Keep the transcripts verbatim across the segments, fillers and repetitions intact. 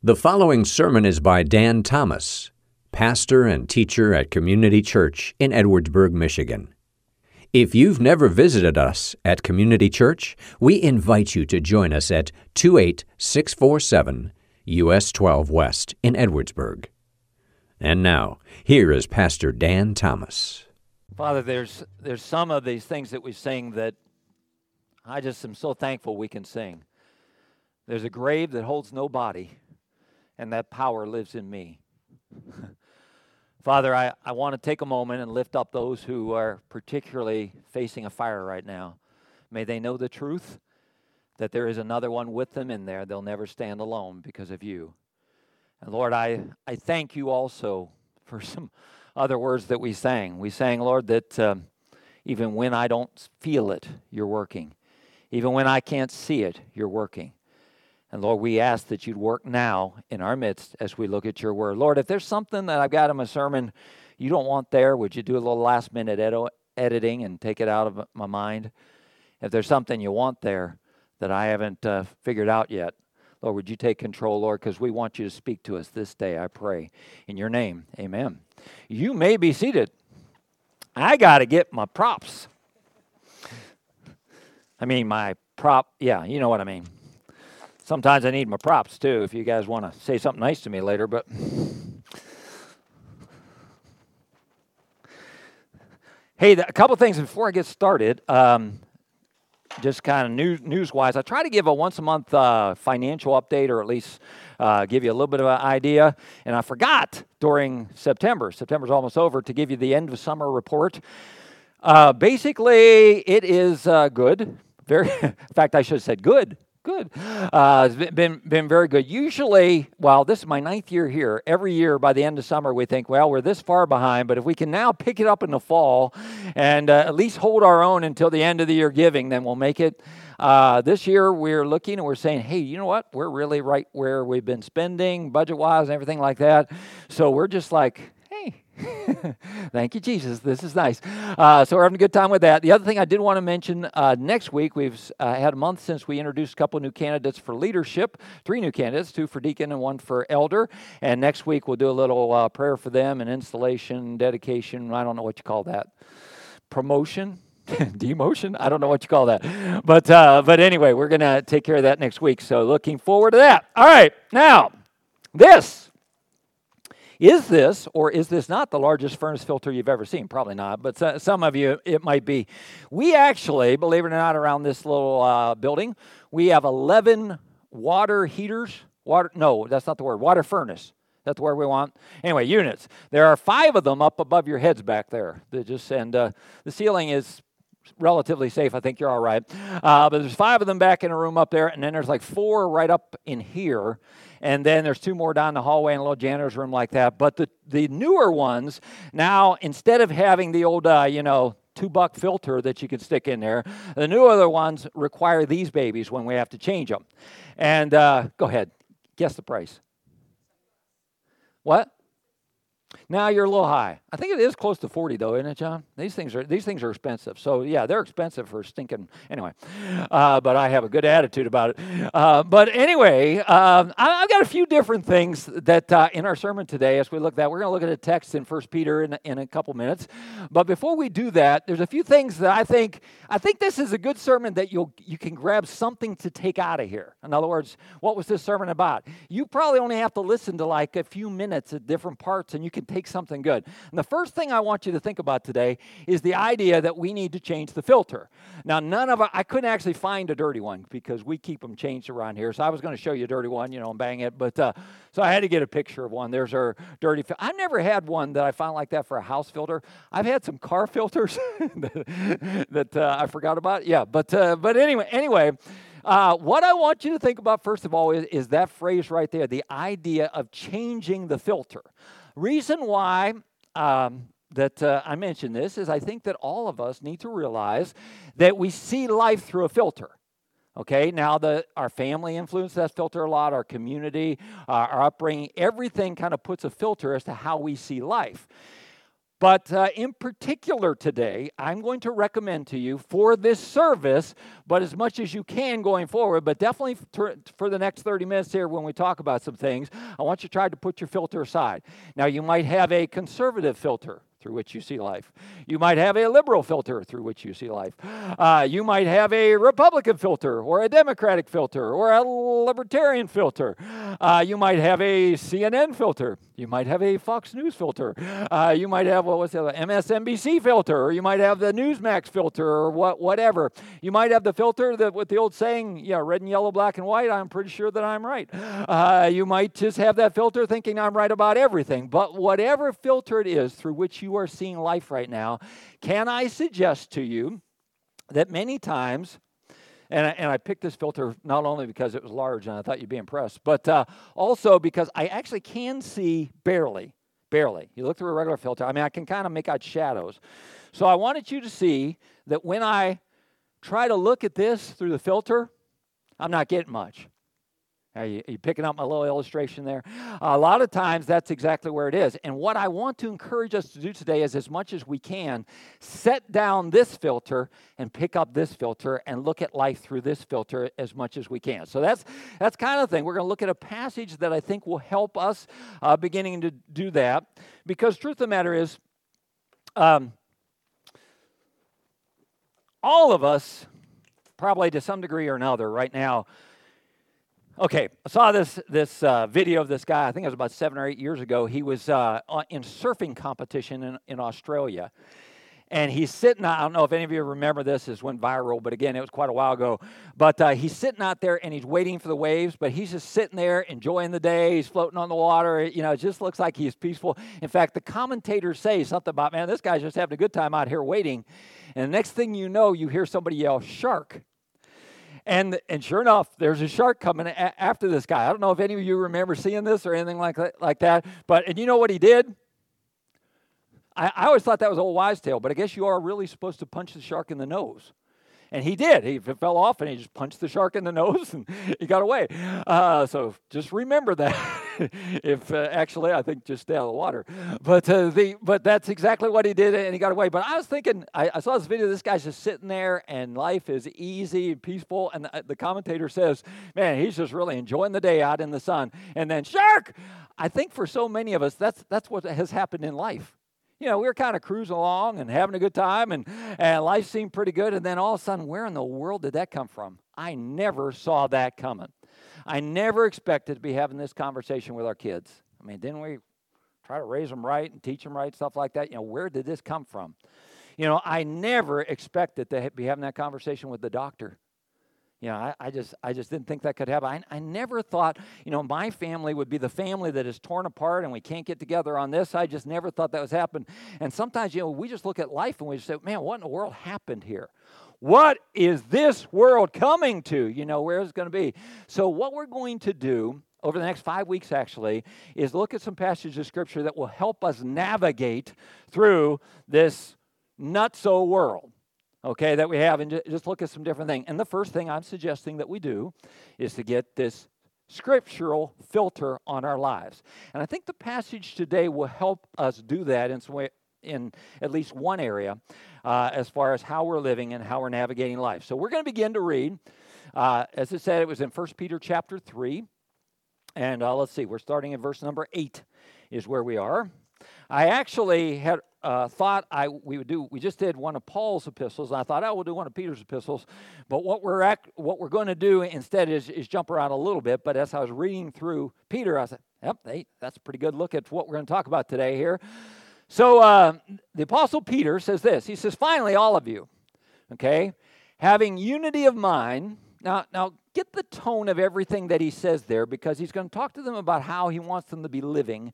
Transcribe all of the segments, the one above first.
The following sermon is by Dan Thomas, pastor and teacher at Community Church in Edwardsburg, Michigan. If you've never visited us at Community Church, we invite you to join us at two eight six four seven U S twelve West in Edwardsburg. And now, here is Pastor Dan Thomas. Father, there's there's some of these things that we sing that I just am so thankful we can sing. There's a grave that holds no body, and that power lives in me. Father, I, I want to take a moment and lift up those who are particularly facing a fire right now. May they know the truth, that there is another one with them in there. They'll never stand alone because of you. And Lord, I, I thank you also for some other words that we sang. We sang, Lord, that um, even when I don't feel it, you're working. Even when I can't see it, you're working. And Lord, we ask that you'd work now in our midst as we look at your word. Lord, if there's something that I've got in my sermon you don't want there, would you do a little last minute ed- editing and take it out of my mind? If there's something you want there that I haven't uh, figured out yet, Lord, would you take control, Lord, because we want you to speak to us this day, I pray. In your name, amen. You may be seated. I got to get my props. I mean, my prop, yeah, you know what I mean. Sometimes I need my props, too, if you guys want to say something nice to me later, but hey, a couple things before I get started, um, just kind of news, news-wise. I try to give a once-a-month uh, financial update, or at least uh, give you a little bit of an idea, and I forgot during September, September's almost over, to give you the end-of-summer report. Uh, basically, it is uh, good. Very. In fact, I should have said good. Good. Uh, it's been been very good. Usually, well, this is my ninth year here. Every year by the end of summer, we think, well, we're this far behind, but if we can now pick it up in the fall and uh, at least hold our own until the end of the year giving, then we'll make it. Uh, this year, we're looking and we're saying, hey, you know what? We're really right where we've been spending budget-wise and everything like that. So we're just like, hey, thank you, Jesus. This is nice. Uh, so we're having a good time with that. The other thing I did want to mention, uh, next week, we've uh, had a month since we introduced a couple new candidates for leadership, three new candidates, two for deacon and one for elder. And next week, we'll do a little uh, prayer for them and installation, dedication. I don't know what you call that. Promotion? Demotion? I don't know what you call that. But, uh, but anyway, we're going to take care of that next week. So looking forward to that. All right. Now, this. Is this or is this not the largest furnace filter you've ever seen? Probably not, but some of you, it might be. We actually, believe it or not, around this little uh, building, we have eleven water heaters. Water? No, that's not the word. Water furnace. That's the word we want. Anyway, units. There are five of them up above your heads back there. They just and uh, the ceiling is relatively safe. I think you're all right. Uh, but there's five of them back in a room up there, and then there's like four right up in here, and then there's two more down the hallway in a little janitor's room like that. But the, the newer ones, now instead of having the old, uh, you know, two-buck filter that you can stick in there, the newer ones require these babies when we have to change them. And uh, go ahead. Guess the price. What? Now you're a little high. I think it is close to forty, though, isn't it, John? These things are these things are expensive. So yeah, they're expensive for stinking. Anyway, uh, but I have a good attitude about it. Uh, but anyway, um, I, I've got a few different things that uh, in our sermon today, as we look at that, we're going to look at a text in First Peter in, in a couple minutes. But before we do that, there's a few things that I think I think this is a good sermon that you'll you can grab something to take out of here. In other words, what was this sermon about? You probably only have to listen to like a few minutes at different parts, and you can take something good. And the first thing I want you to think about today is the idea that we need to change the filter. Now, none of our, I couldn't actually find a dirty one because we keep them changed around here. So I was going to show you a dirty one, you know, and bang it. But uh, so I had to get a picture of one. There's our dirty filter. I've never had one that I found like that for a house filter. I've had some car filters that, that uh, I forgot about. Yeah, but uh, but anyway, anyway. Uh, what I want you to think about, first of all, is, is that phrase right there, the idea of changing the filter. Reason why um, that uh, I mention this is I think that all of us need to realize that we see life through a filter. Okay, now the, our family influences that filter a lot, our community, uh, our upbringing, everything kind of puts a filter as to how we see life. But uh, in particular today, I'm going to recommend to you for this service, but as much as you can going forward, but definitely for the next thirty minutes here when we talk about some things, I want you to try to put your filter aside. Now, you might have a conservative filter through which you see life. You might have a liberal filter through which you see life. Uh, you might have a Republican filter or a Democratic filter or a Libertarian filter. Uh, you might have a C N N filter. You might have a Fox News filter. Uh, you might have, what was the other, M S N B C filter, or you might have the Newsmax filter or what, whatever. You might have the filter that with the old saying, yeah, red and yellow, black and white, I'm pretty sure that I'm right. Uh, you might just have that filter thinking I'm right about everything. But whatever filter it is through which you You are seeing life right now, can I suggest to you that many times, and I, and I picked this filter not only because it was large and I thought you'd be impressed, but uh, also because I actually can see barely, barely. You look through a regular filter, I mean, I can kind of make out shadows. So I wanted you to see that when I try to look at this through the filter, I'm not getting much. Are you, are you picking up my little illustration there? A lot of times, that's exactly where it is. And what I want to encourage us to do today is, as much as we can, set down this filter and pick up this filter and look at life through this filter as much as we can. So that's that's kind of the thing. We're going to look at a passage that I think will help us uh, beginning to do that. Because truth of the matter is, um, all of us, probably to some degree or another right now, okay, I saw this this uh, video of this guy. I think it was about seven or eight years ago. He was uh, in surfing competition in, in Australia. And he's sitting, I don't know if any of you remember this, this went viral, but again, it was quite a while ago. But uh, he's sitting out there and he's waiting for the waves, but he's just sitting there enjoying the day. He's floating on the water. You know, it just looks like he's peaceful. In fact, the commentators say something about, man, this guy's just having a good time out here waiting. And the next thing you know, you hear somebody yell, shark. And and sure enough, there's a shark coming a- after this guy. I don't know if any of you remember seeing this or anything like that, like that. But and you know what he did? I, I always thought that was an old wives' tale, but I guess you are really supposed to punch the shark in the nose. And he did. He fell off and he just punched the shark in the nose and he got away. Uh, so just remember that. If uh, actually, I think just stay out of the water. But uh, the but that's exactly what he did, and he got away. But I was thinking, I, I saw this video. This guy's just sitting there, and life is easy and peaceful. And the, the commentator says, "Man, he's just really enjoying the day out in the sun." And then shark. I think for so many of us, that's that's what has happened in life. You know, we were kind of cruising along and having a good time, and, and life seemed pretty good. And then all of a sudden, where in the world did that come from? I never saw that coming. I never expected to be having this conversation with our kids. I mean, didn't we try to raise them right and teach them right, stuff like that? You know, where did this come from? You know, I never expected to be having that conversation with the doctor. You know, I, I just I just didn't think that could happen. I, I never thought, you know, my family would be the family that is torn apart and we can't get together on this. I just never thought that was happening. And sometimes, you know, we just look at life and we just say, man, what in the world happened here? What is this world coming to? You know, where is it going to be? So what we're going to do over the next five weeks, actually, is look at some passages of Scripture that will help us navigate through this nutso world, okay, that we have, and just look at some different things. And the first thing I'm suggesting that we do is to get this scriptural filter on our lives. And I think the passage today will help us do that in some way, in at least one area uh, as far as how we're living and how we're navigating life. So we're going to begin to read. Uh, as I said, it was in First Peter chapter three. And uh, let's see, we're starting in verse number eight is where we are. I actually had uh, thought I we would do, we just did one of Paul's epistles. And I thought, oh, we'll do one of Peter's epistles. But what we're act, what we're going to do instead is, is jump around a little bit. But as I was reading through Peter, I said, yep, hey, that's a pretty good look at what we're going to talk about today here. So uh, the Apostle Peter says this. He says, finally, all of you, okay, having unity of mind. Now, now get the tone of everything that he says there, because he's going to talk to them about how he wants them to be living.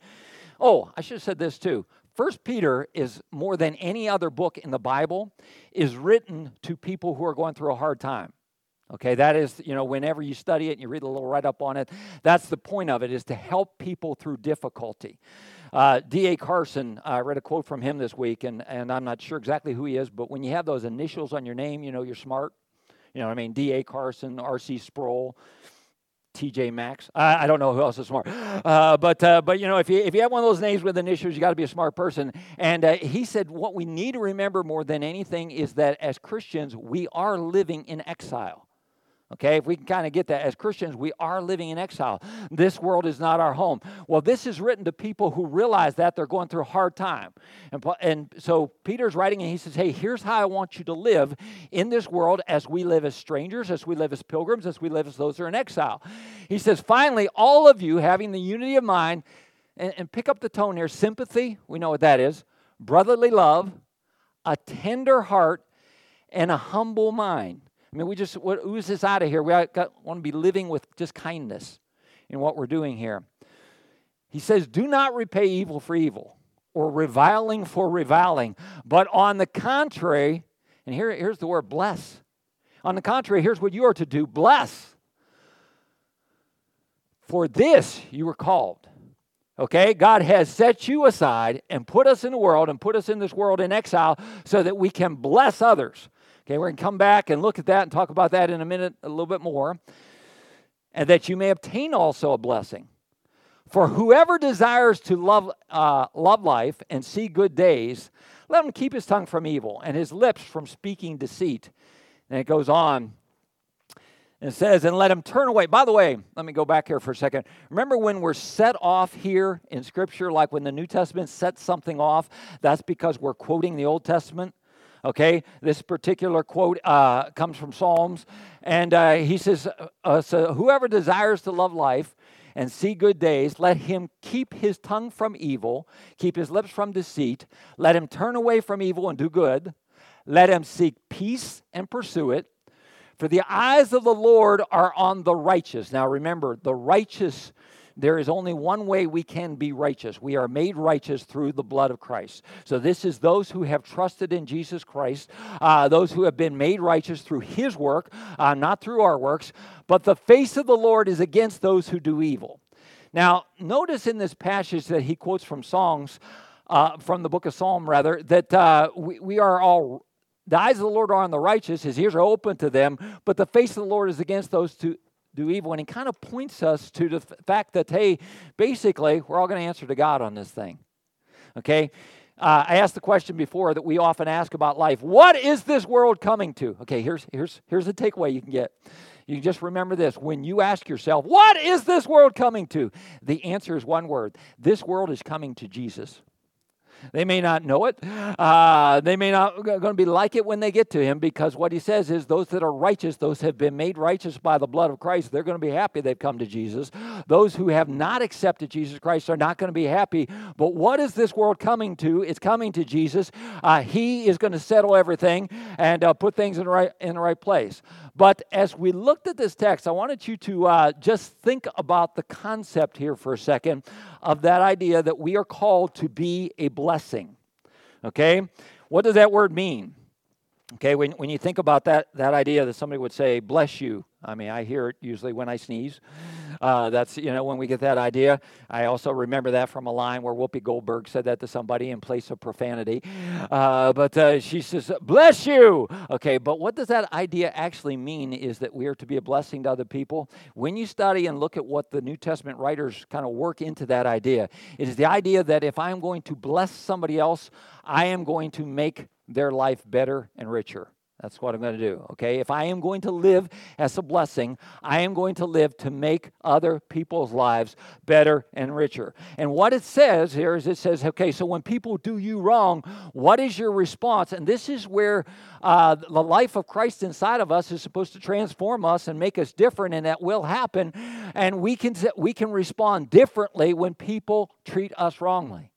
Oh, I should have said this too. First Peter is, more than any other book in the Bible, is written to people who are going through a hard time. Okay, that is, you know, whenever you study it and you read a little write-up on it, that's the point of it, is to help people through difficulty. Uh, D A Carson, I uh, read a quote from him this week, and, and I'm not sure exactly who he is, but when you have those initials on your name, you know you're smart. You know what I mean? D A Carson, R C Sproul. T J Maxx. I, I don't know who else is smart. Uh, but, uh, but you know, if you, if you have one of those names with initials, you got to be a smart person. And uh, he said what we need to remember more than anything is that as Christians, we are living in exile. Okay, if we can kind of get that, as Christians, we are living in exile. This world is not our home. Well, this is written to people who realize that they're going through a hard time. And, and so Peter's writing, and he says, hey, here's how I want you to live in this world as we live as strangers, as we live as pilgrims, as we live as those who are in exile. He says, finally, all of you having the unity of mind, and, and pick up the tone here, sympathy, we know what that is, brotherly love, a tender heart, and a humble mind. I mean, we just what ooze this out of here. We got, want to be living with just kindness in what we're doing here. He says, do not repay evil for evil or reviling for reviling, but on the contrary, and here, here's the word bless. On the contrary, here's what you are to do, bless. For this you were called. Okay, God has set you aside and put us in the world and put us in this world in exile so that we can bless others. Okay, we're going to come back and look at that and talk about that in a minute, a little bit more. And that you may obtain also a blessing. For whoever desires to love uh, love life and see good days, let him keep his tongue from evil and his lips from speaking deceit. And it goes on. And it says, and let him turn away. By the way, let me go back here for a second. Remember when we're set off here in Scripture, like when the New Testament sets something off, that's because we're quoting the Old Testament. Okay, this particular quote uh, comes from Psalms, and uh, he says, uh, so whoever desires to love life and see good days, let him keep his tongue from evil, keep his lips from deceit, let him turn away from evil and do good, let him seek peace and pursue it, for the eyes of the Lord are on the righteous. Now remember, the righteous, there is only one way we can be righteous. We are made righteous through the blood of Christ. So this is those who have trusted in Jesus Christ, uh, those who have been made righteous through his work, uh, not through our works. But the face of the Lord is against those who do evil. Now, notice in this passage that he quotes from Psalms, uh, from the book of Psalm, rather, that uh, we, we are all, the eyes of the Lord are on the righteous, his ears are open to them, but the face of the Lord is against those who do evil. And he kind of points us to the fact that, hey, basically, we're all going to answer to God on this thing. Okay? Uh, I asked the question before that we often ask about life. What is this world coming to? Okay, here's here's here's the takeaway you can get. You can just remember this. When you ask yourself, what is this world coming to? The answer is one word. This world is coming to Jesus. They may not know it. Uh, they may not going to be like it when they get to him, because what he says is those that are righteous, those have been made righteous by the blood of Christ, they're going to be happy they've come to Jesus. Those who have not accepted Jesus Christ are not going to be happy. But what is this world coming to? It's coming to Jesus. Uh, he is going to settle everything and uh, put things in the right in the right place. But as we looked at this text, I wanted you to uh, just think about the concept here for a second of that idea that we are called to be a blessing. Okay? What does that word mean? Okay, when when you think about that that idea that somebody would say, bless you. I mean, I hear it usually when I sneeze. Uh, that's, you know, when we get that idea. I also remember that from a line where Whoopi Goldberg said that to somebody in place of profanity. Uh, but uh, she says, bless you. Okay, but what does that idea actually mean is that we are to be a blessing to other people? When you study and look at what the New Testament writers kind of work into that idea, it is the idea that if I am going to bless somebody else, I am going to make their life better and richer. That's what I'm going to do, okay? If I am going to live as a blessing, I am going to live to make other people's lives better and richer. And what it says here is it says, okay, so when people do you wrong, what is your response? And this is where uh, the life of Christ inside of us is supposed to transform us and make us different, and that will happen. And we can we can respond differently when people treat us wrongly,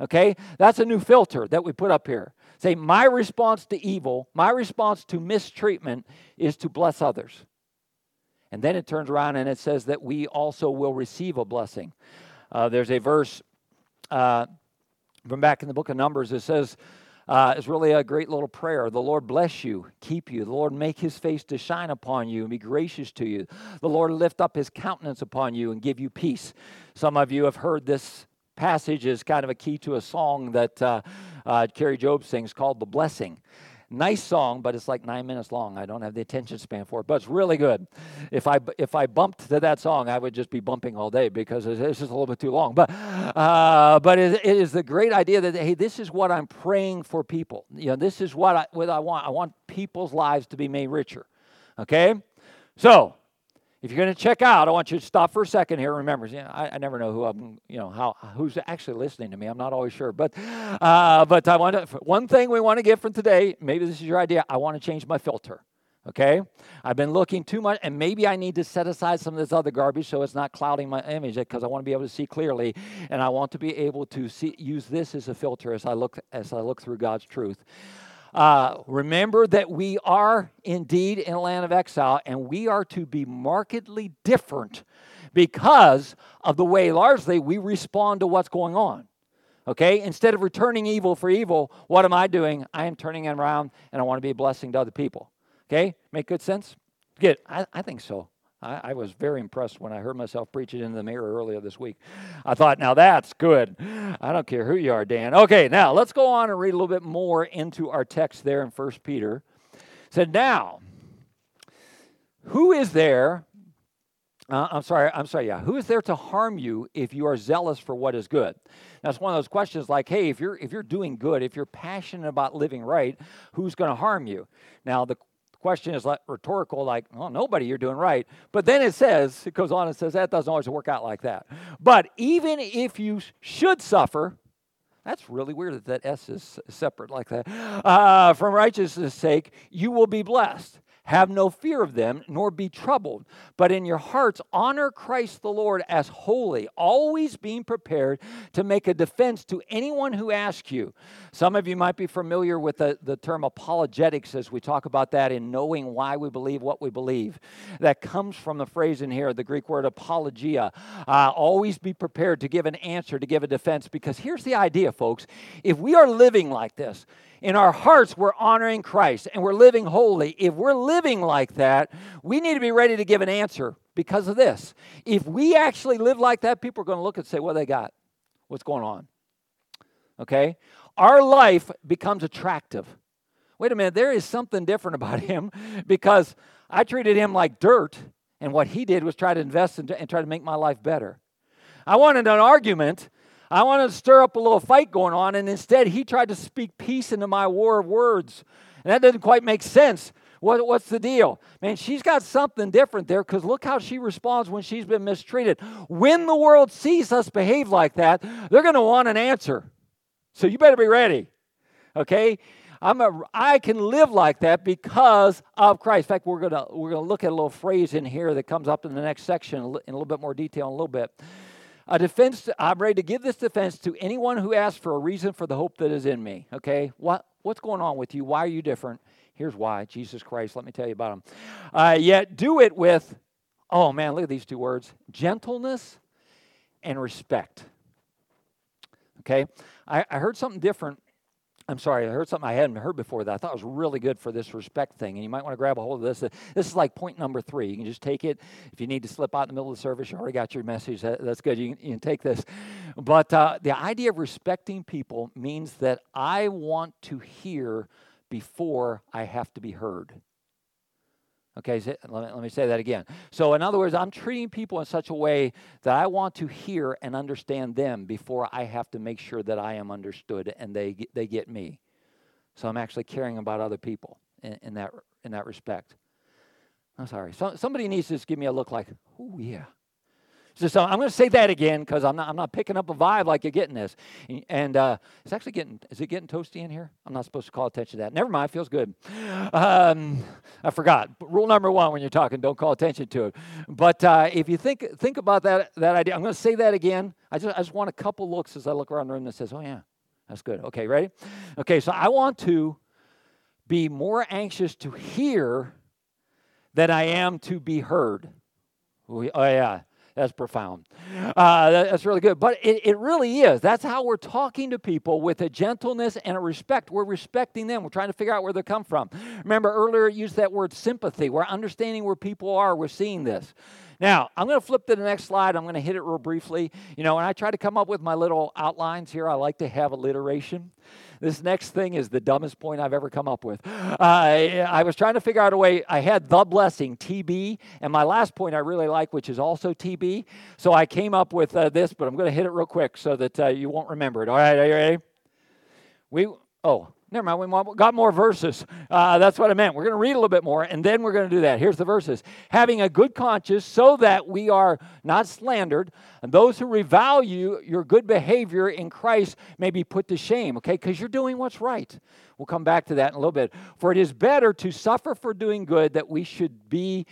okay? That's a new filter that we put up here. Say, my response to evil, my response to mistreatment is to bless others. And then it turns around and it says that we also will receive a blessing. Uh, there's a verse uh, from back in the book of Numbers that says, uh, it's really a great little prayer. The Lord bless you, keep you. The Lord make his face to shine upon you and be gracious to you. The Lord lift up his countenance upon you and give you peace. Some of you have heard this passage is kind of a key to a song that uh, uh, Kerry Jobe sings called The Blessing. Nice song, but it's like nine minutes long. I don't have the attention span for it, but it's really good. If I if I bumped to that song, I would just be bumping all day because it's just a little bit too long. But uh, but it, it is the great idea that, hey, this is what I'm praying for people. You know, this is what I, what I want. I want people's lives to be made richer. Okay? So if you're going to check out, I want you to stop for a second here. Remember, you know, I, I never know who I'm, you know, how who's actually listening to me. I'm not always sure, but uh, but I want to, one thing we want to get from today. Maybe this is your idea. I want to change my filter. Okay, I've been looking too much, and maybe I need to set aside some of this other garbage so it's not clouding my image, because I want to be able to see clearly, and I want to be able to see, use this as a filter as I look as I look through God's truth. Uh, remember that we are indeed in a land of exile, and we are to be markedly different because of the way largely we respond to what's going on. Okay? Instead of returning evil for evil, what am I doing? I am turning it around, and I want to be a blessing to other people. Okay? Make good sense? Good. I, I think so. I, I was very impressed when I heard myself preach it in the mirror earlier this week. I thought, now that's good. I don't care who you are, Dan. Okay, now let's go on and read a little bit more into our text there in First Peter. It said, now, who is there, uh, I'm sorry, I'm sorry, yeah, who is there to harm you if you are zealous for what is good? That's one of those questions like, hey, if you're if you're doing good, if you're passionate about living right, who's going to harm you? Now, the question is like rhetorical, like, oh, nobody, you're doing right. But then it says, it goes on and says, that doesn't always work out like that. But even if you should suffer, that's really weird that that S is separate like that, uh, from righteousness' sake, you will be blessed. Have no fear of them, nor be troubled. But in your hearts, honor Christ the Lord as holy, always being prepared to make a defense to anyone who asks you. Some of you might be familiar with the, the term apologetics as we talk about that in knowing why we believe what we believe. That comes from the phrase in here, the Greek word apologia. Uh, always be prepared to give an answer, to give a defense. Because here's the idea, folks. If we are living like this, in our hearts, we're honoring Christ, and we're living holy. If we're living like that, we need to be ready to give an answer because of this. If we actually live like that, people are going to look and say, what do they got? What's going on? Okay? Our life becomes attractive. Wait a minute, there is something different about him because I treated him like dirt, and what he did was try to invest in, and try to make my life better. I wanted an argument. I wanted to stir up a little fight going on, and instead he tried to speak peace into my war of words. And that doesn't quite make sense. What, what's the deal? Man, she's got something different there because look how she responds when she's been mistreated. When the world sees us behave like that, they're going to want an answer. So you better be ready, okay? I'm a, I can live like that because of Christ. In fact, we're going we're going to look at a little phrase in here that comes up in the next section in a little bit more detail in a little bit. A defense, I'm ready to give this defense to anyone who asks for a reason for the hope that is in me. Okay, what what's going on with you? Why are you different? Here's why, Jesus Christ, let me tell you about him. Uh, yet do it with, oh man, look at these two words, gentleness and respect. Okay, I, I heard something different. I'm sorry, I heard something I hadn't heard before that I thought was really good for this respect thing, and you might want to grab a hold of this. This is like point number three. You can just take it. If you need to slip out in the middle of the service, you already got your message. That's good. You can, you can take this. But uh, the idea of respecting people means that I want to hear before I have to be heard. Okay, so let, me, let me say that again. So in other words, I'm treating people in such a way that I want to hear and understand them before I have to make sure that I am understood and they they get me. So I'm actually caring about other people in, in that in that respect. I'm sorry. So, somebody needs to just give me a look like, oh yeah. So, so I'm going to say that again because I'm not I'm not picking up a vibe like you're getting this. And, and uh, it's actually getting is it getting toasty in here? I'm not supposed to call attention to that. Never mind. It feels good. Um, I forgot. Rule number one when you're talking, don't call attention to it. But uh, if you think think about that that idea, I'm going to say that again. I just I just want a couple looks as I look around the room that says, oh yeah, that's good. Okay, ready? Okay, so I want to be more anxious to hear than I am to be heard. We, oh yeah. That's profound. Uh, that, that's really good. But it, it really is. That's how we're talking to people with a gentleness and a respect. We're respecting them. We're trying to figure out where they come from. Remember earlier I used that word sympathy. We're understanding where people are. We're seeing this. Now, I'm going to flip to the next slide. I'm going to hit it real briefly. You know, when I try to come up with my little outlines here, I like to have alliteration. This next thing is the dumbest point I've ever come up with. Uh, I, I was trying to figure out a way. I had the blessing, T B, and my last point I really like, which is also T B. So I came up with uh, this, but I'm going to hit it real quick so that uh, you won't remember it. All right, are you ready? We, oh, never mind. We got more verses. Uh, that's what I meant. We're going to read a little bit more, and then we're going to do that. Here's the verses. Having a good conscience so that we are not slandered, and those who revile you, your good behavior in Christ may be put to shame, okay, because you're doing what's right. We'll come back to that in a little bit. For it is better to suffer for doing good that we should be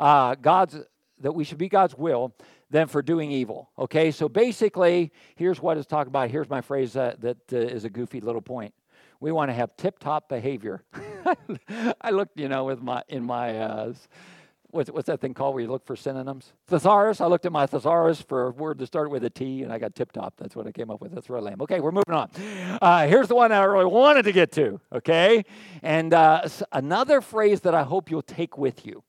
uh, God's that we should be God's will than for doing evil, okay? So basically, here's what it's talking about. Here's my phrase uh, that uh, is a goofy little point. We want to have tip-top behavior. I looked, you know, with my in my, uh, what's, what's that thing called where you look for synonyms? Thesaurus. I looked at my thesaurus for a word that started with a T, and I got tip-top. That's what I came up with. That's real lame. Okay, we're moving on. Uh, here's the one I really wanted to get to, okay? And uh, another phrase that I hope you'll take with you.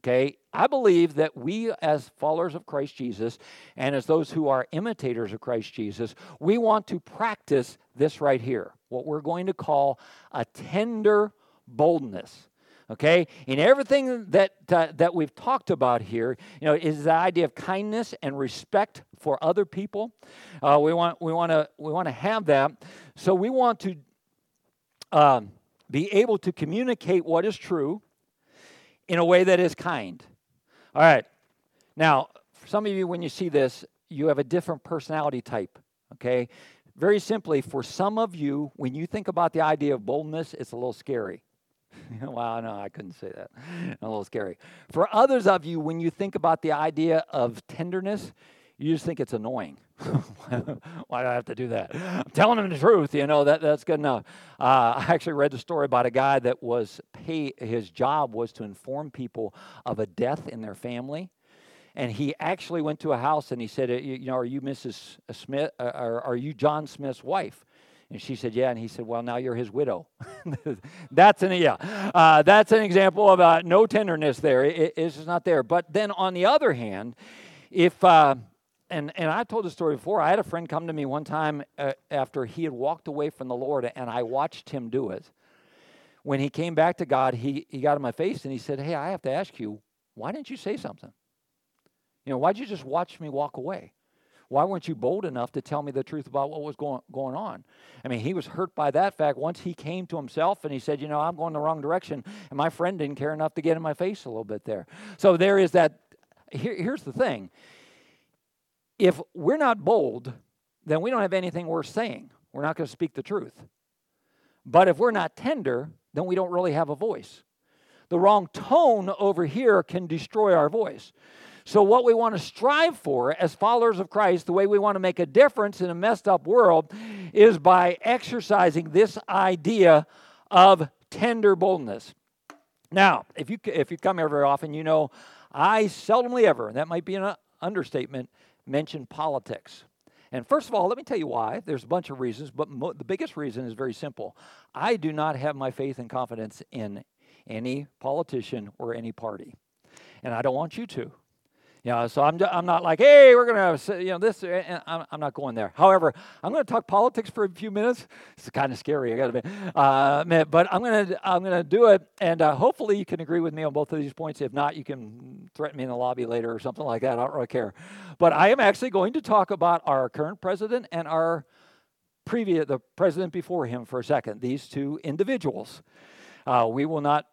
Okay, I believe that we as followers of Christ Jesus and as those who are imitators of Christ Jesus, we want to practice this right here, what we're going to call a tender boldness. Okay, in everything that uh, that we've talked about here, you know, is the idea of kindness and respect for other people. Uh, we want we want to we want to have that. So we want to um, be able to communicate what is true in a way that is kind. All right. Now, for some of you, when you see this, you have a different personality type, okay? Very simply, for some of you, when you think about the idea of boldness, it's a little scary. Wow, no, I couldn't say that. A little scary. For others of you, when you think about the idea of tenderness, you just think it's annoying. Why do I have to do that? I'm telling them the truth, you know, that, that's good enough. Uh, I actually read the story about a guy that was paid, his job was to inform people of a death in their family. And he actually went to a house and he said, you know, are you Missus Smith, or are you John Smith's wife? And she said, yeah. And he said, well, now you're his widow. that's an yeah. Uh, that's an example of uh, no tenderness there. It, it's just not there. But then on the other hand, if... Uh, And and I told the story before. I had a friend come to me one time uh, after he had walked away from the Lord, and I watched him do it. When he came back to God, he, he got in my face, and he said, hey, I have to ask you, why didn't you say something? You know, why did you just watch me walk away? Why weren't you bold enough to tell me the truth about what was going, going on? I mean, he was hurt by that fact. Once he came to himself and he said, you know, I'm going the wrong direction, and my friend didn't care enough to get in my face a little bit there. So there is that. Here, here's the thing. If we're not bold, then we don't have anything worth saying. We're not going to speak the truth. But if we're not tender, then we don't really have a voice. The wrong tone over here can destroy our voice. So what we want to strive for as followers of Christ, the way we want to make a difference in a messed up world, is by exercising this idea of tender boldness. Now, if you if you come here very often, you know I seldomly ever, and that might be an understatement, mention politics. And first of all, let me tell you why. There's a bunch of reasons, but mo- the biggest reason is very simple. I do not have my faith and confidence in any politician or any party, and I don't want you to. You know, so I'm I'm not like, hey, we're going to, you know, this, and I'm, I'm not going there. However, I'm going to talk politics for a few minutes. It's kind of scary, I got to uh, admit, but I'm going to I'm going to do it, and uh, hopefully you can agree with me on both of these points. If not, you can threaten me in the lobby later or something like that. I don't really care. But I am actually going to talk about our current president and our previous, the president before him for a second, these two individuals. Uh, we will not,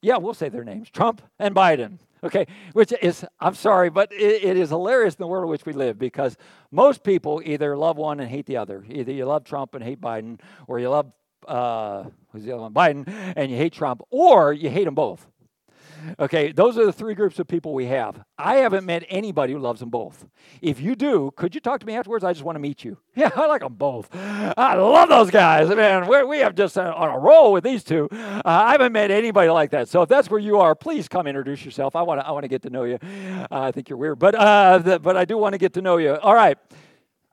yeah, we'll say their names, Trump and Biden. Okay, which is, I'm sorry, but it, it is hilarious in the world in which we live because most people either love one and hate the other. Either you love Trump and hate Biden, or you love, uh, who's the other one, Biden, and you hate Trump, or you hate them both. Okay, those are the three groups of people we have. I haven't met anybody who loves them both. If you do, could you talk to me afterwards? I just want to meet you. Yeah, I like them both. I love those guys. Man, we're, we have just uh, on a roll with these two. Uh, I haven't met anybody like that. So if that's where you are, please come introduce yourself. I want to I want to get to know you. Uh, I think you're weird, but uh, the, but I do want to get to know you. All right.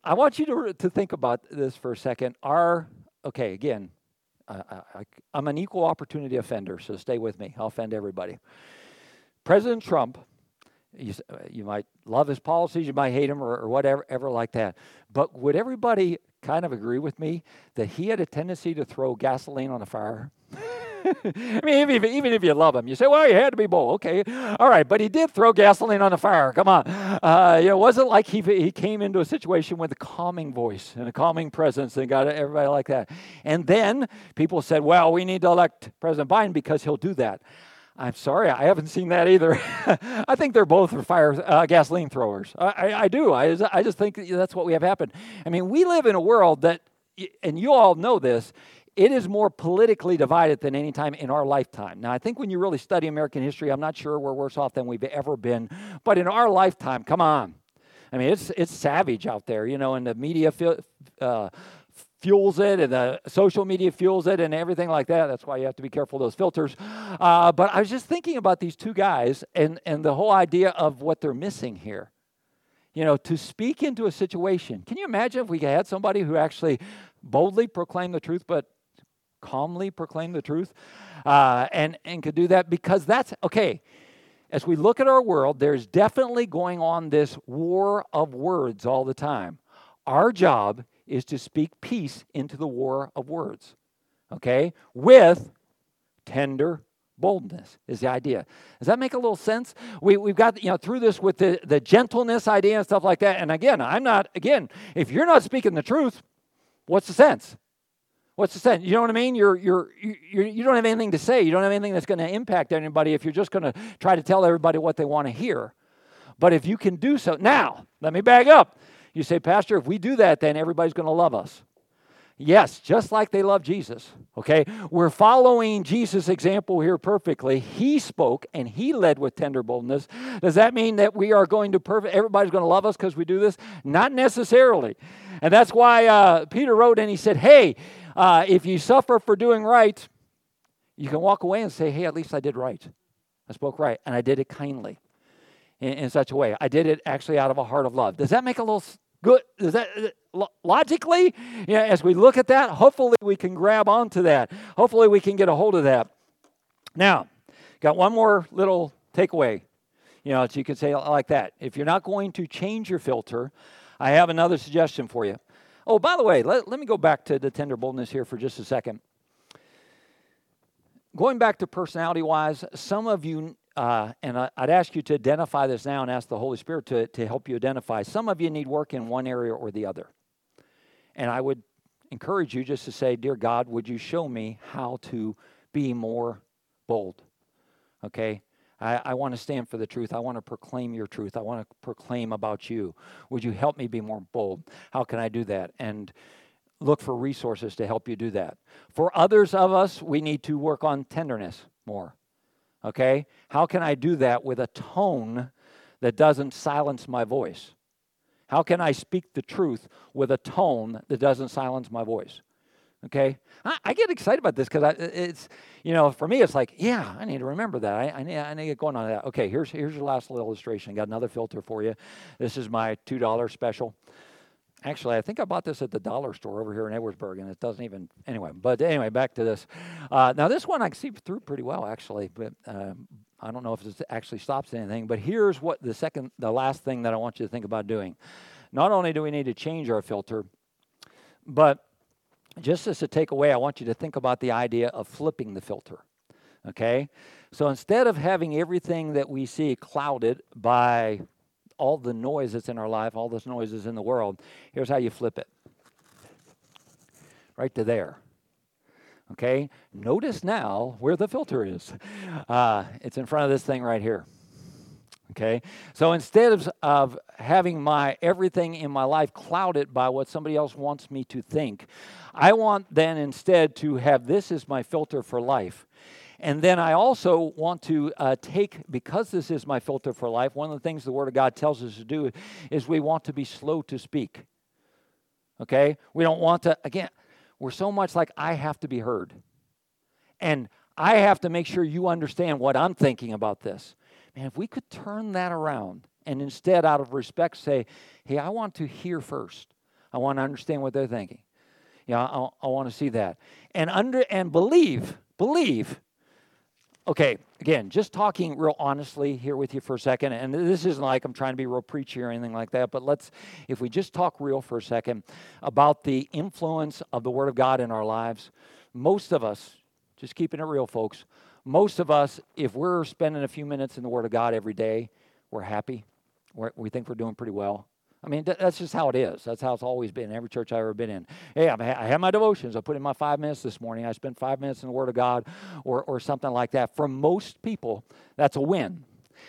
I want you to to think about this for a second. Our, okay, again, I, I, I'm an equal opportunity offender, so stay with me. I'll offend everybody. President Trump You, you might love his policies, you might hate him, or, or whatever ever like that. But would everybody kind of agree with me that he had a tendency to throw gasoline on the fire? I mean, even, even if you love him, you say, well, you had to be bold. Okay, all right. But he did throw gasoline on the fire. Come on. Uh, you know, it wasn't like he he came into a situation with a calming voice and a calming presence and got everybody like that. And then people said, well, we need to elect President Biden because he'll do that. I'm sorry, I haven't seen that either. I think they're both fire uh, gasoline throwers. I, I, I do. I, I just think that's what we have happened. I mean, we live in a world that, and you all know this, it is more politically divided than any time in our lifetime. Now, I think when you really study American history, I'm not sure we're worse off than we've ever been. But in our lifetime, come on. I mean, it's it's savage out there, you know, and the media uh fuels it, and the social media fuels it, and everything like that. That's why you have to be careful of those filters. Uh, but I was just thinking about these two guys and, and the whole idea of what they're missing here. You know, to speak into a situation. Can you imagine if we had somebody who actually boldly proclaimed the truth, but calmly proclaimed the truth, uh, and, and could do that? Because that's, okay, as we look at our world, there's definitely going on this war of words all the time. Our job is to speak peace into the war of words, okay? With tender boldness is the idea. Does that make a little sense? We, we've got, you know, through this with the, the gentleness idea and stuff like that. And again, I'm not, again, if you're not speaking the truth, what's the sense? What's the sense? You know what I mean? You're, you're, you're, you don't have anything to say. You don't have anything that's going to impact anybody if you're just going to try to tell everybody what they want to hear. But if you can do so, now, let me back up. You say, Pastor, if we do that, then everybody's going to love us. Yes, just like they love Jesus, okay? We're following Jesus' example here perfectly. He spoke and he led with tender boldness. Does that mean that we are going to perfect, everybody's going to love us because we do this? Not necessarily. And that's why uh, Peter wrote and he said, hey, uh, if you suffer for doing right, you can walk away and say, hey, at least I did right. I spoke right and I did it kindly. In, in such a way. I did it actually out of a heart of love. Does that make a little good? Does that lo- logically? Yeah, as we look at that, hopefully we can grab onto that. Hopefully we can get a hold of that. Now, got one more little takeaway. You know, so you could say like that. If you're not going to change your filter, I have another suggestion for you. Oh, by the way, let, let me go back to the tender boldness here for just a second. Going back to personality-wise, some of you Uh, and I, I'd ask you to identify this now and ask the Holy Spirit to, to help you identify. Some of you need work in one area or the other. And I would encourage you just to say, dear God, would you show me how to be more bold? Okay? I, I want to stand for the truth. I want to proclaim your truth. I want to proclaim about you. Would you help me be more bold? How can I do that? And look for resources to help you do that. For others of us, we need to work on tenderness more. Okay, how can I do that with a tone that doesn't silence my voice? How can I speak the truth with a tone that doesn't silence my voice? Okay, I, I get excited about this because it's, you know, for me, it's like, yeah, I need to remember that. I, I, need, I need to get going on that. Okay, here's, here's your last little illustration. Got another filter for you. This is my two dollar special. Actually, I think I bought this at the dollar store over here in Edwardsburg, and it doesn't even, anyway. But anyway, back to this. Uh, now, this one I can see through pretty well, actually, but uh, I don't know if it actually stops anything. But here's what the second, the last thing that I want you to think about doing. Not only do we need to change our filter, but just as a takeaway, I want you to think about the idea of flipping the filter, okay? So instead of having everything that we see clouded by all the noise that's in our life, all this noise is in the world, here's how you flip it. Right to there. Okay? Notice now where the filter is. Uh, it's in front of this thing right here. Okay? So instead of, of having my everything in my life clouded by what somebody else wants me to think, I want then instead to have this as my filter for life. And then I also want to uh, take, because this is my filter for life, one of the things the Word of God tells us to do is we want to be slow to speak, okay? We don't want to, again, we're so much like I have to be heard. And I have to make sure you understand what I'm thinking about this. Man, if we could turn that around and instead out of respect say, hey, I want to hear first. I want to understand what they're thinking. You know, I, I want to see that. And under and believe, believe. Okay, again, just talking real honestly here with you for a second, and this isn't like I'm trying to be real preachy or anything like that, but let's, if we just talk real for a second about the influence of the Word of God in our lives, most of us, just keeping it real, folks, most of us, if we're spending a few minutes in the Word of God every day, we're happy. We're, we think we're doing pretty well. I mean, that's just how it is. That's how it's always been. Every church I've ever been in. Hey, I've ha- I have my devotions. I put in my five minutes this morning. I spent five minutes in the Word of God or or something like that. For most people, that's a win.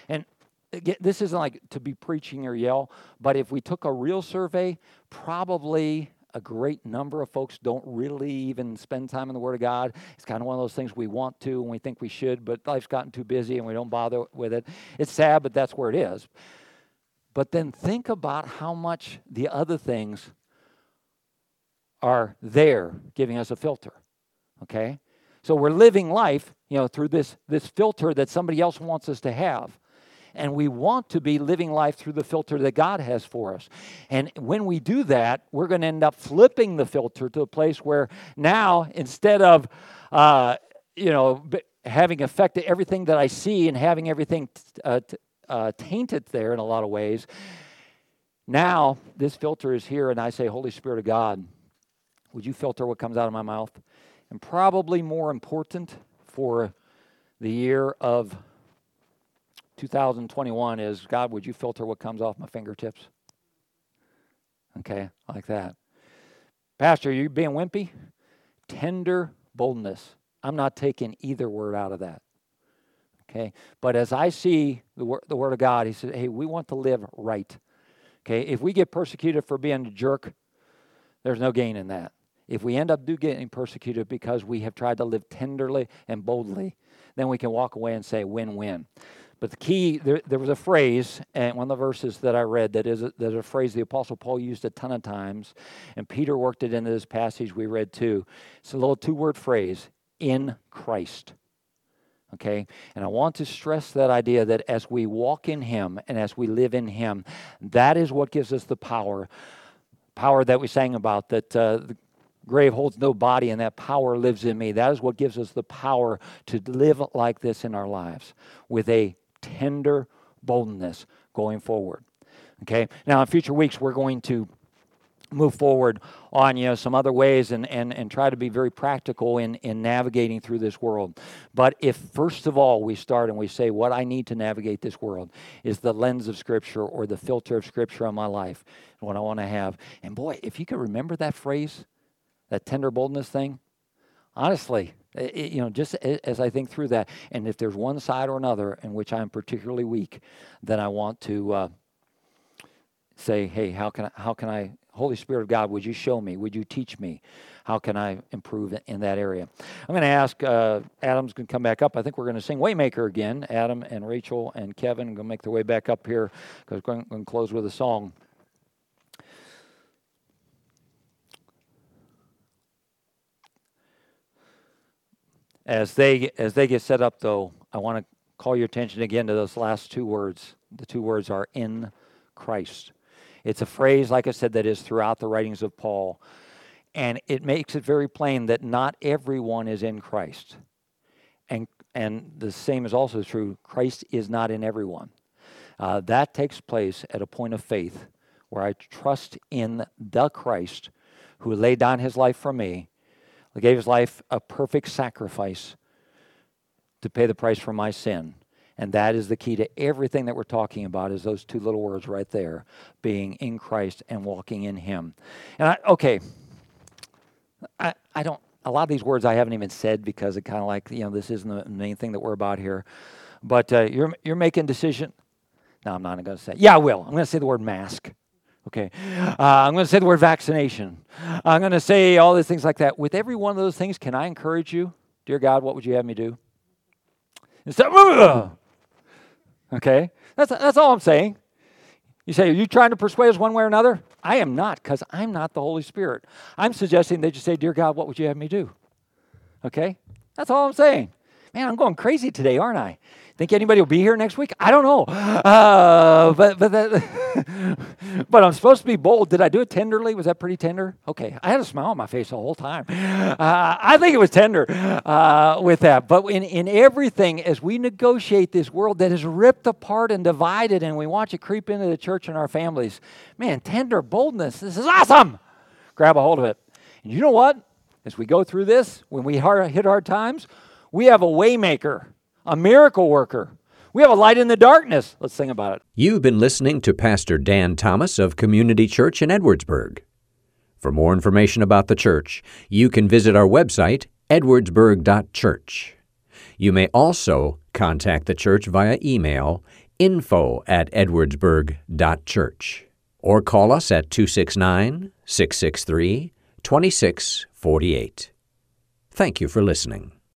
And again, this isn't like to be preaching or yell, but if we took a real survey, probably a great number of folks don't really even spend time in the Word of God. It's kind of one of those things we want to and we think we should, but life's gotten too busy and we don't bother with it. It's sad, but that's where it is. But then think about how much the other things are there giving us a filter, okay? So we're living life, you know, through this, this filter that somebody else wants us to have. And we want to be living life through the filter that God has for us. And when we do that, we're going to end up flipping the filter to a place where now, instead of, uh, you know, having affected everything that I see and having everything t- uh, t- uh, tainted there in a lot of ways, now this filter is here, and I say, Holy Spirit of God, would you filter what comes out of my mouth? And probably more important for the year of two thousand twenty-one is, God, would you filter what comes off my fingertips? Okay, like that. Pastor, are you being wimpy? Tender boldness. I'm not taking either word out of that. Okay, but as I see the, wor- the Word of God, he says, hey, we want to live right. Okay, if we get persecuted for being a jerk, there's no gain in that. If we end up do getting persecuted because we have tried to live tenderly and boldly, then we can walk away and say win-win. But the key, there, there was a phrase, and one of the verses that I read, that is a, there's a phrase the Apostle Paul used a ton of times, and Peter worked it into this passage we read too. It's a little two-word phrase, in Christ. Okay? And I want to stress that idea that as we walk in Him and as we live in Him, that is what gives us the power, power that we sang about, that uh, the grave holds no body and that power lives in me. That is what gives us the power to live like this in our lives with a tender boldness going forward. Okay. Now, in future weeks, we're going to move forward on, you know, some other ways and and and try to be very practical in in navigating through this world. But if first of all we start and we say, what I need to navigate this world is the lens of Scripture or the filter of Scripture on my life, and what I want to have. And boy, if you could remember that phrase, that tender boldness thing, honestly. It, you know, just as I think through that, and if there's one side or another in which I'm particularly weak, then I want to uh, say, hey, how can I, how can I, Holy Spirit of God, would you show me? Would you teach me? How can I improve in that area? I'm going to ask, uh, Adam's going to come back up. I think we're going to sing Waymaker again. Adam and Rachel and Kevin are going to make their way back up here because we're going to close with a song. As they as they get set up, though, I want to call your attention again to those last two words. The two words are in Christ. It's a phrase, like I said, that is throughout the writings of Paul. And it makes it very plain that not everyone is in Christ. And and the same is also true. Christ is not in everyone. Uh, that takes place at a point of faith where I trust in the Christ who laid down his life for me. He gave his life a perfect sacrifice to pay the price for my sin. And that is the key to everything that we're talking about, is those two little words right there, being in Christ and walking in Him. And I, okay, I, I don't, a lot of these words I haven't even said because it kind of like, you know, this isn't the main thing that we're about here. But uh, you're you're making decisions. No, I'm not going to say it. Yeah, I will. I'm going to say the word mask. Okay, uh, I'm going to say the word vaccination. I'm going to say all these things like that. With every one of those things, can I encourage you? Dear God, what would you have me do? Instead, okay, that's that's all I'm saying. You say, are you trying to persuade us one way or another? I am not, because I'm not the Holy Spirit. I'm suggesting that you say, dear God, what would you have me do? Okay, that's all I'm saying. man, I'm going crazy today, aren't I? Think anybody will be here next week? I don't know. Uh, but but that, but I'm supposed to be bold. Did I do it tenderly? Was that pretty tender? Okay. I had a smile on my face the whole time. Uh, I think it was tender uh, with that. But in, in everything, as we negotiate this world that is ripped apart and divided, and we watch it creep into the church and our families, man, tender boldness, this is awesome. Grab a hold of it. And you know what? As we go through this, when we hard, hit hard times, we have a waymaker, a miracle worker. We have a light in the darkness. Let's sing about it. You've been listening to Pastor Dan Thomas of Community Church in Edwardsburg. For more information about the church, you can visit our website, edwardsburg dot church. You may also contact the church via email, info at edwardsburg dot church, or call us at two six nine, six six three, two six four eight. Thank you for listening.